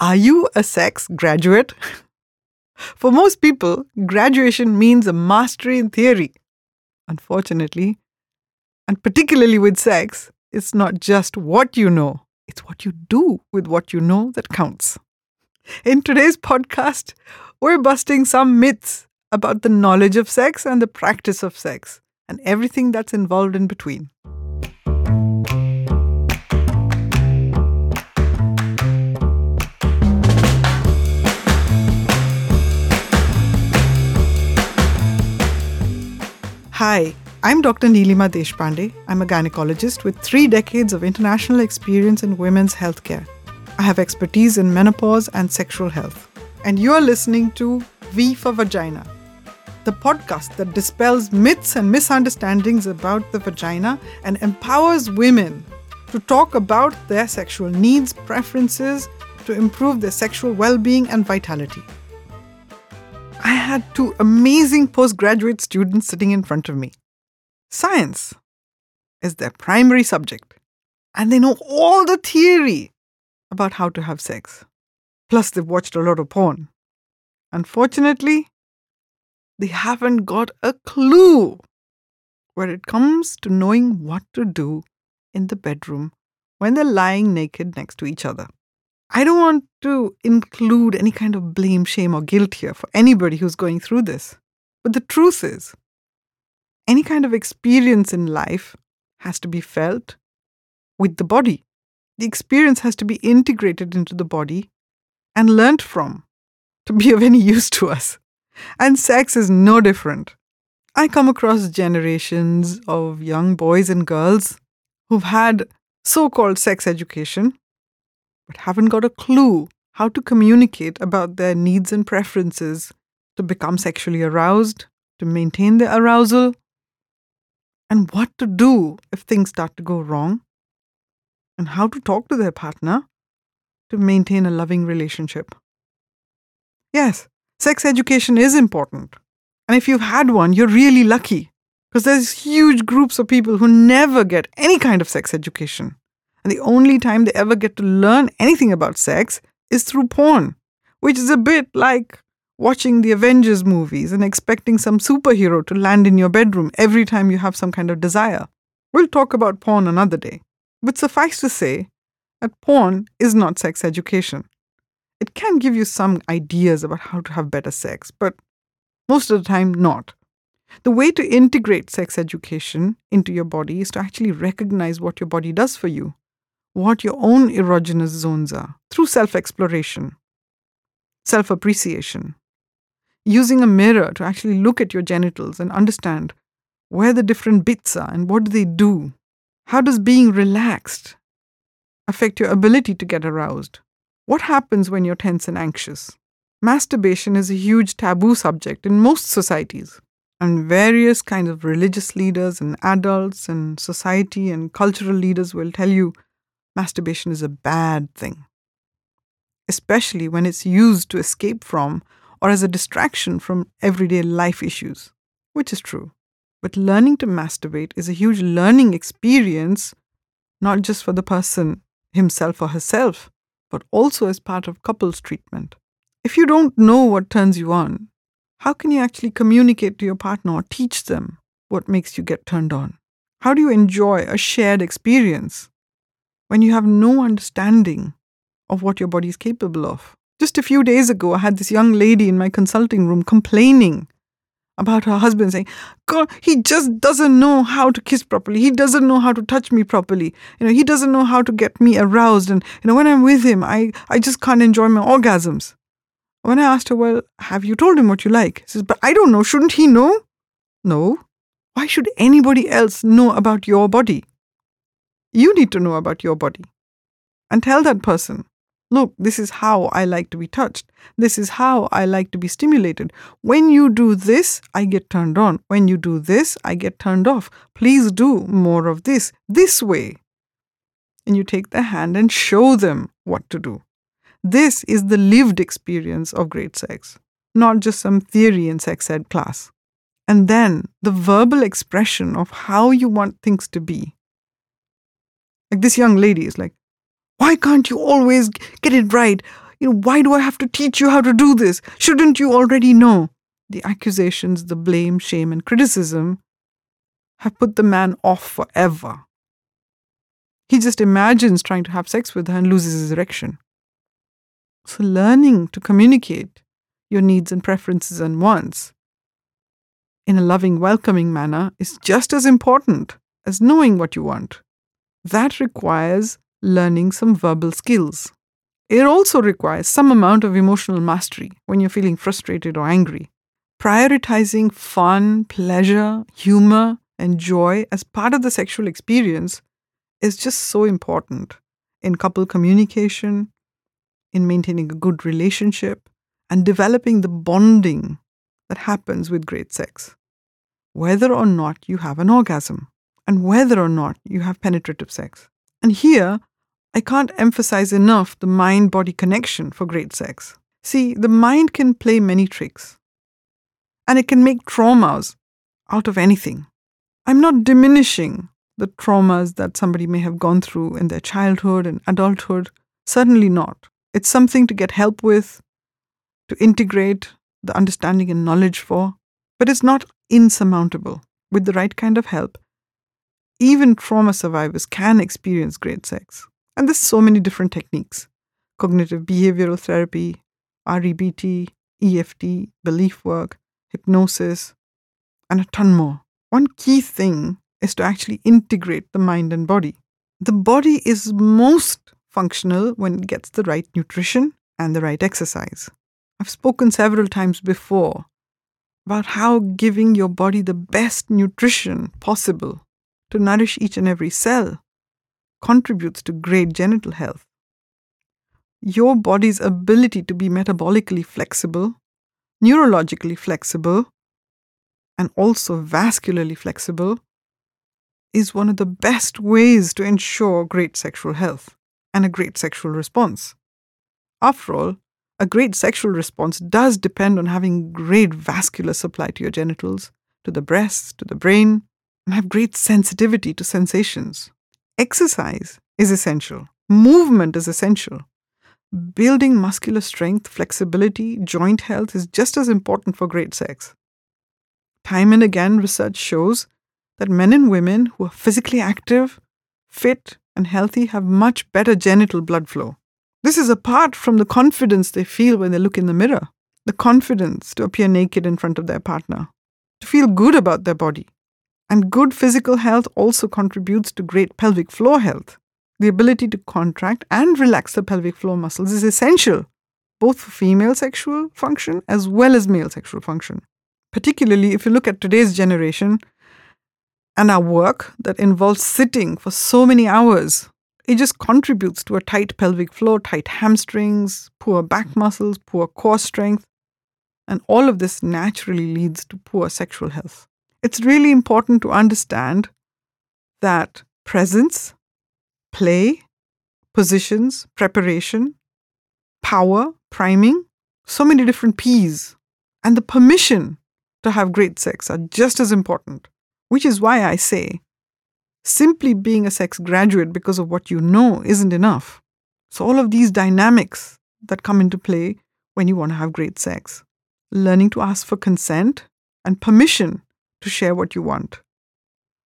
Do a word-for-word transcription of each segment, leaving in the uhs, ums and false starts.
Are you a sex graduate? For most people, graduation means a mastery in theory. Unfortunately, and particularly with sex, it's not just what you know, it's what you do with what you know that counts. In today's podcast, we're busting some myths about the knowledge of sex and the practice of sex and everything that's involved in between. Hi, I'm Doctor Neelima Deshpande. I'm a gynecologist with three decades of international experience in women's healthcare. I have expertise in menopause and sexual health. And you're listening to V for Vagina, the podcast that dispels myths and misunderstandings about the vagina and empowers women to talk about their sexual needs, preferences, to improve their sexual well-being and vitality. I had two amazing postgraduate students sitting in front of me. Science is their primary subject, and they know all the theory about how to have sex. Plus, they've watched a lot of porn. Unfortunately, they haven't got a clue where it comes to knowing what to do in the bedroom when they're lying naked next to each other. I don't want to include any kind of blame, shame, or guilt here for anybody who's going through this. But the truth is, any kind of experience in life has to be felt with the body. The experience has to be integrated into the body and learnt from to be of any use to us. And sex is no different. I come across generations of young boys and girls who've had so-called sex education, but haven't got a clue how to communicate about their needs and preferences to become sexually aroused, to maintain their arousal, and what to do if things start to go wrong, and how to talk to their partner to maintain a loving relationship. Yes, sex education is important. And if you've had one, you're really lucky, because there's huge groups of people who never get any kind of sex education. And the only time they ever get to learn anything about sex is through porn, which is a bit like watching the Avengers movies and expecting some superhero to land in your bedroom every time you have some kind of desire. We'll talk about porn another day. But suffice to say that porn is not sex education. It can give you some ideas about how to have better sex, but most of the time not. The way to integrate sex education into your body is to actually recognize what your body does for you, what your own erogenous zones are, through self-exploration, self-appreciation, using a mirror to actually look at your genitals and understand where the different bits are and what do they do. How does being relaxed affect your ability to get aroused? What happens when you're tense and anxious? Masturbation is a huge taboo subject in most societies, and various kinds of religious leaders and adults and society and cultural leaders will tell you masturbation is a bad thing, especially when it's used to escape from or as a distraction from everyday life issues, which is true. But learning to masturbate is a huge learning experience, not just for the person himself or herself, but also as part of couples treatment. If you don't know what turns you on, how can you actually communicate to your partner or teach them what makes you get turned on? How do you enjoy a shared experience when you have no understanding of what your body is capable of? Just a few days ago, I had this young lady in my consulting room complaining about her husband, saying, God, he just doesn't know how to kiss properly. He doesn't know how to touch me properly. You know, he doesn't know how to get me aroused. And you know, when I'm with him, I, I just can't enjoy my orgasms. When I asked her, well, have you told him what you like? She says, but I don't know. Shouldn't he know? No. Why should anybody else know about your body? You need to know about your body. And tell that person, look, this is how I like to be touched. This is how I like to be stimulated. When you do this, I get turned on. When you do this, I get turned off. Please do more of this, this way. And you take their hand and show them what to do. This is the lived experience of great sex, not just some theory in sex ed class. And then the verbal expression of how you want things to be. Like this young lady is like, why can't you always get it right? You know, why do I have to teach you how to do this? Shouldn't you already know? The accusations, the blame, shame, and criticism have put the man off forever. He just imagines trying to have sex with her and loses his erection. So learning to communicate your needs and preferences and wants in a loving, welcoming manner is just as important as knowing what you want. That requires learning some verbal skills. It also requires some amount of emotional mastery when you're feeling frustrated or angry. Prioritizing fun, pleasure, humor, and joy as part of the sexual experience is just so important in couple communication, in maintaining a good relationship, and developing the bonding that happens with great sex. Whether or not you have an orgasm, and whether or not you have penetrative sex. And here, I can't emphasize enough the mind-body connection for great sex. See, the mind can play many tricks, and it can make traumas out of anything. I'm not diminishing the traumas that somebody may have gone through in their childhood and adulthood, certainly not. It's something to get help with, to integrate the understanding and knowledge for, but it's not insurmountable. With the right kind of help, even trauma survivors can experience great sex. And there's so many different techniques. Cognitive behavioral therapy, R E B T, E F T, belief work, hypnosis, and a ton more. One key thing is to actually integrate the mind and body. The body is most functional when it gets the right nutrition and the right exercise. I've spoken several times before about how giving your body the best nutrition possible to nourish each and every cell contributes to great genital health. Your body's ability to be metabolically flexible, neurologically flexible, and also vascularly flexible is one of the best ways to ensure great sexual health and a great sexual response. After all, a great sexual response does depend on having great vascular supply to your genitals, to the breasts, to the brain, and have great sensitivity to sensations. Exercise is essential. Movement is essential. Building muscular strength, flexibility, joint health is just as important for great sex. Time and again, research shows that men and women who are physically active, fit, and healthy have much better genital blood flow. This is apart from the confidence they feel when they look in the mirror, the confidence to appear naked in front of their partner, to feel good about their body. And good physical health also contributes to great pelvic floor health. The ability to contract and relax the pelvic floor muscles is essential, both for female sexual function as well as male sexual function. Particularly if you look at today's generation and our work that involves sitting for so many hours, it just contributes to a tight pelvic floor, tight hamstrings, poor back muscles, poor core strength, and all of this naturally leads to poor sexual health. It's really important to understand that presence, play, positions, preparation, power, priming, so many different P's, and the permission to have great sex are just as important, which is why I say simply being a sex graduate because of what you know isn't enough. So all of these dynamics that come into play when you want to have great sex. Learning to ask for consent and permission to share what you want.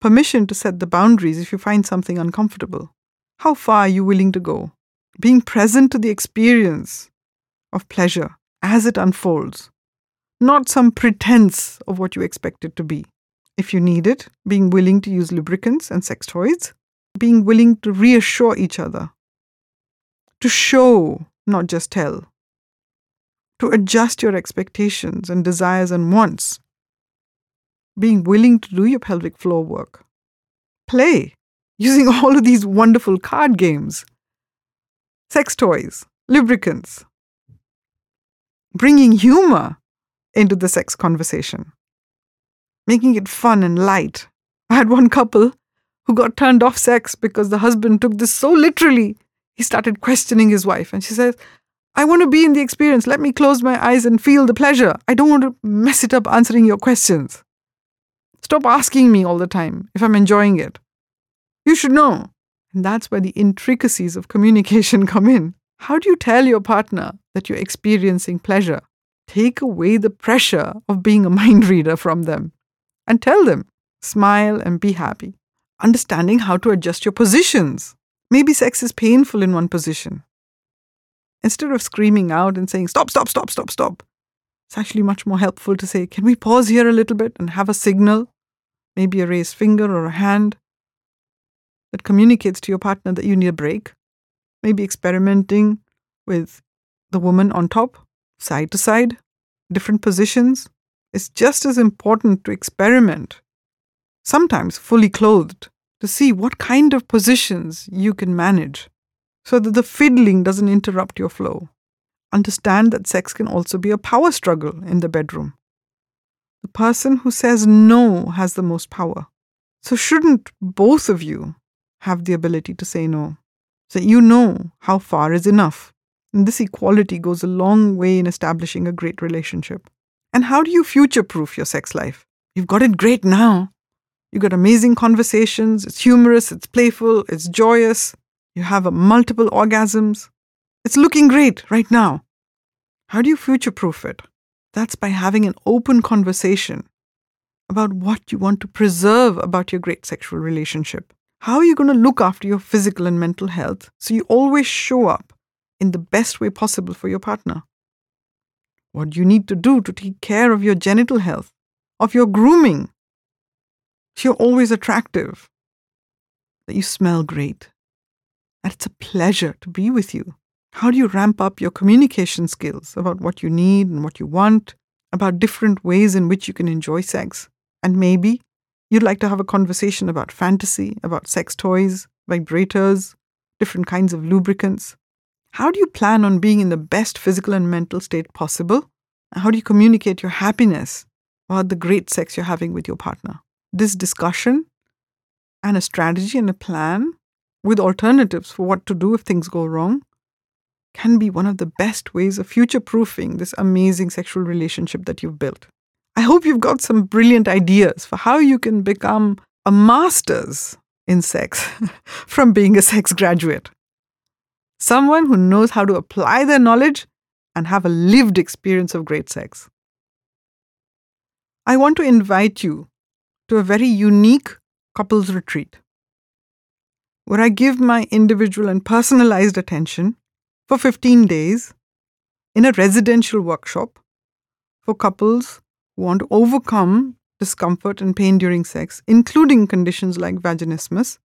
Permission to set the boundaries if you find something uncomfortable. How far are you willing to go? Being present to the experience of pleasure as it unfolds. Not some pretense of what you expect it to be. If you need it, being willing to use lubricants and sex toys. Being willing to reassure each other. To show, not just tell. To adjust your expectations and desires and wants. Being willing to do your pelvic floor work. Play, using all of these wonderful card games, sex toys, lubricants. Bringing humor into the sex conversation. Making it fun and light. I had one couple who got turned off sex because the husband took this so literally. He started questioning his wife and she says, I want to be in the experience. Let me close my eyes and feel the pleasure. I don't want to mess it up answering your questions. Stop asking me all the time if I'm enjoying it. You should know. And that's where the intricacies of communication come in. How do you tell your partner that you're experiencing pleasure? Take away the pressure of being a mind reader from them and tell them, smile and be happy. Understanding how to adjust your positions. Maybe sex is painful in one position. Instead of screaming out and saying, stop, stop, stop, stop, stop, it's actually much more helpful to say, can we pause here a little bit and have a signal, maybe a raised finger or a hand that communicates to your partner that you need a break. Maybe experimenting with the woman on top, side to side, different positions. It's just as important to experiment, sometimes fully clothed, to see what kind of positions you can manage so that the fiddling doesn't interrupt your flow. Understand that sex can also be a power struggle in the bedroom. The person who says no has the most power. So shouldn't both of you have the ability to say no? So that you know how far is enough. And this equality goes a long way in establishing a great relationship. And how do you future-proof your sex life? You've got it great now. You've got amazing conversations. It's humorous. It's playful. It's joyous. You have multiple orgasms. It's looking great right now. How do you future-proof it? That's by having an open conversation about what you want to preserve about your great sexual relationship. How are you going to look after your physical and mental health so you always show up in the best way possible for your partner? What do you need to do to take care of your genital health, of your grooming, so you're always attractive, that you smell great, that it's a pleasure to be with you? How do you ramp up your communication skills about what you need and what you want, about different ways in which you can enjoy sex? And maybe you'd like to have a conversation about fantasy, about sex toys, vibrators, different kinds of lubricants. How do you plan on being in the best physical and mental state possible? How do you communicate your happiness about the great sex you're having with your partner? This discussion and a strategy and a plan with alternatives for what to do if things go wrong can be one of the best ways of future-proofing this amazing sexual relationship that you've built. I hope you've got some brilliant ideas for how you can become a master's in sex from being a sex graduate. Someone who knows how to apply their knowledge and have a lived experience of great sex. I want to invite you to a very unique couples retreat where I give my individual and personalized attention for fifteen days in a residential workshop for couples who want to overcome discomfort and pain during sex, including conditions like vaginismus,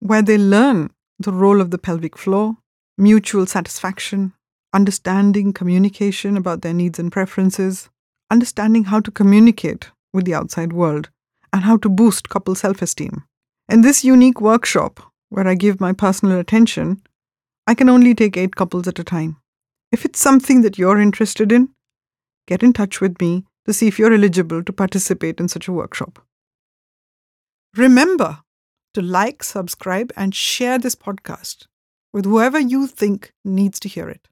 where they learn the role of the pelvic floor, mutual satisfaction, understanding communication about their needs and preferences, understanding how to communicate with the outside world, and how to boost couple self-esteem. In this unique workshop, where I give my personal attention, I can only take eight couples at a time. If it's something that you're interested in, get in touch with me to see if you're eligible to participate in such a workshop. Remember to like, subscribe, and share this podcast with whoever you think needs to hear it.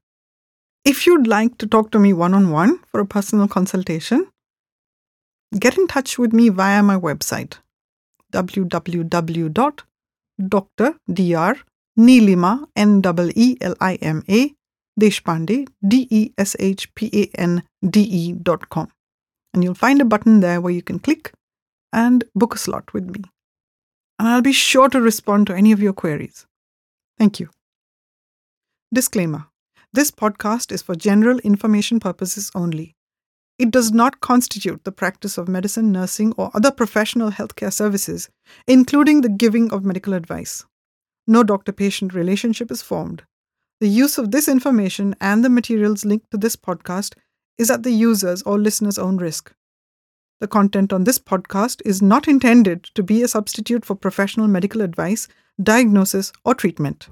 If you'd like to talk to me one-on-one for a personal consultation, get in touch with me via my website, w w w dot d r neelima deshpande dot com. And you'll find a button there where you can click and book a slot with me. And I'll be sure to respond to any of your queries. Thank you. Disclaimer. This podcast is for general information purposes only. It does not constitute the practice of medicine, nursing, or other professional healthcare services, including the giving of medical advice. No doctor-patient relationship is formed. The use of this information and the materials linked to this podcast is at the user's or listener's own risk. The content on this podcast is not intended to be a substitute for professional medical advice, diagnosis, or treatment.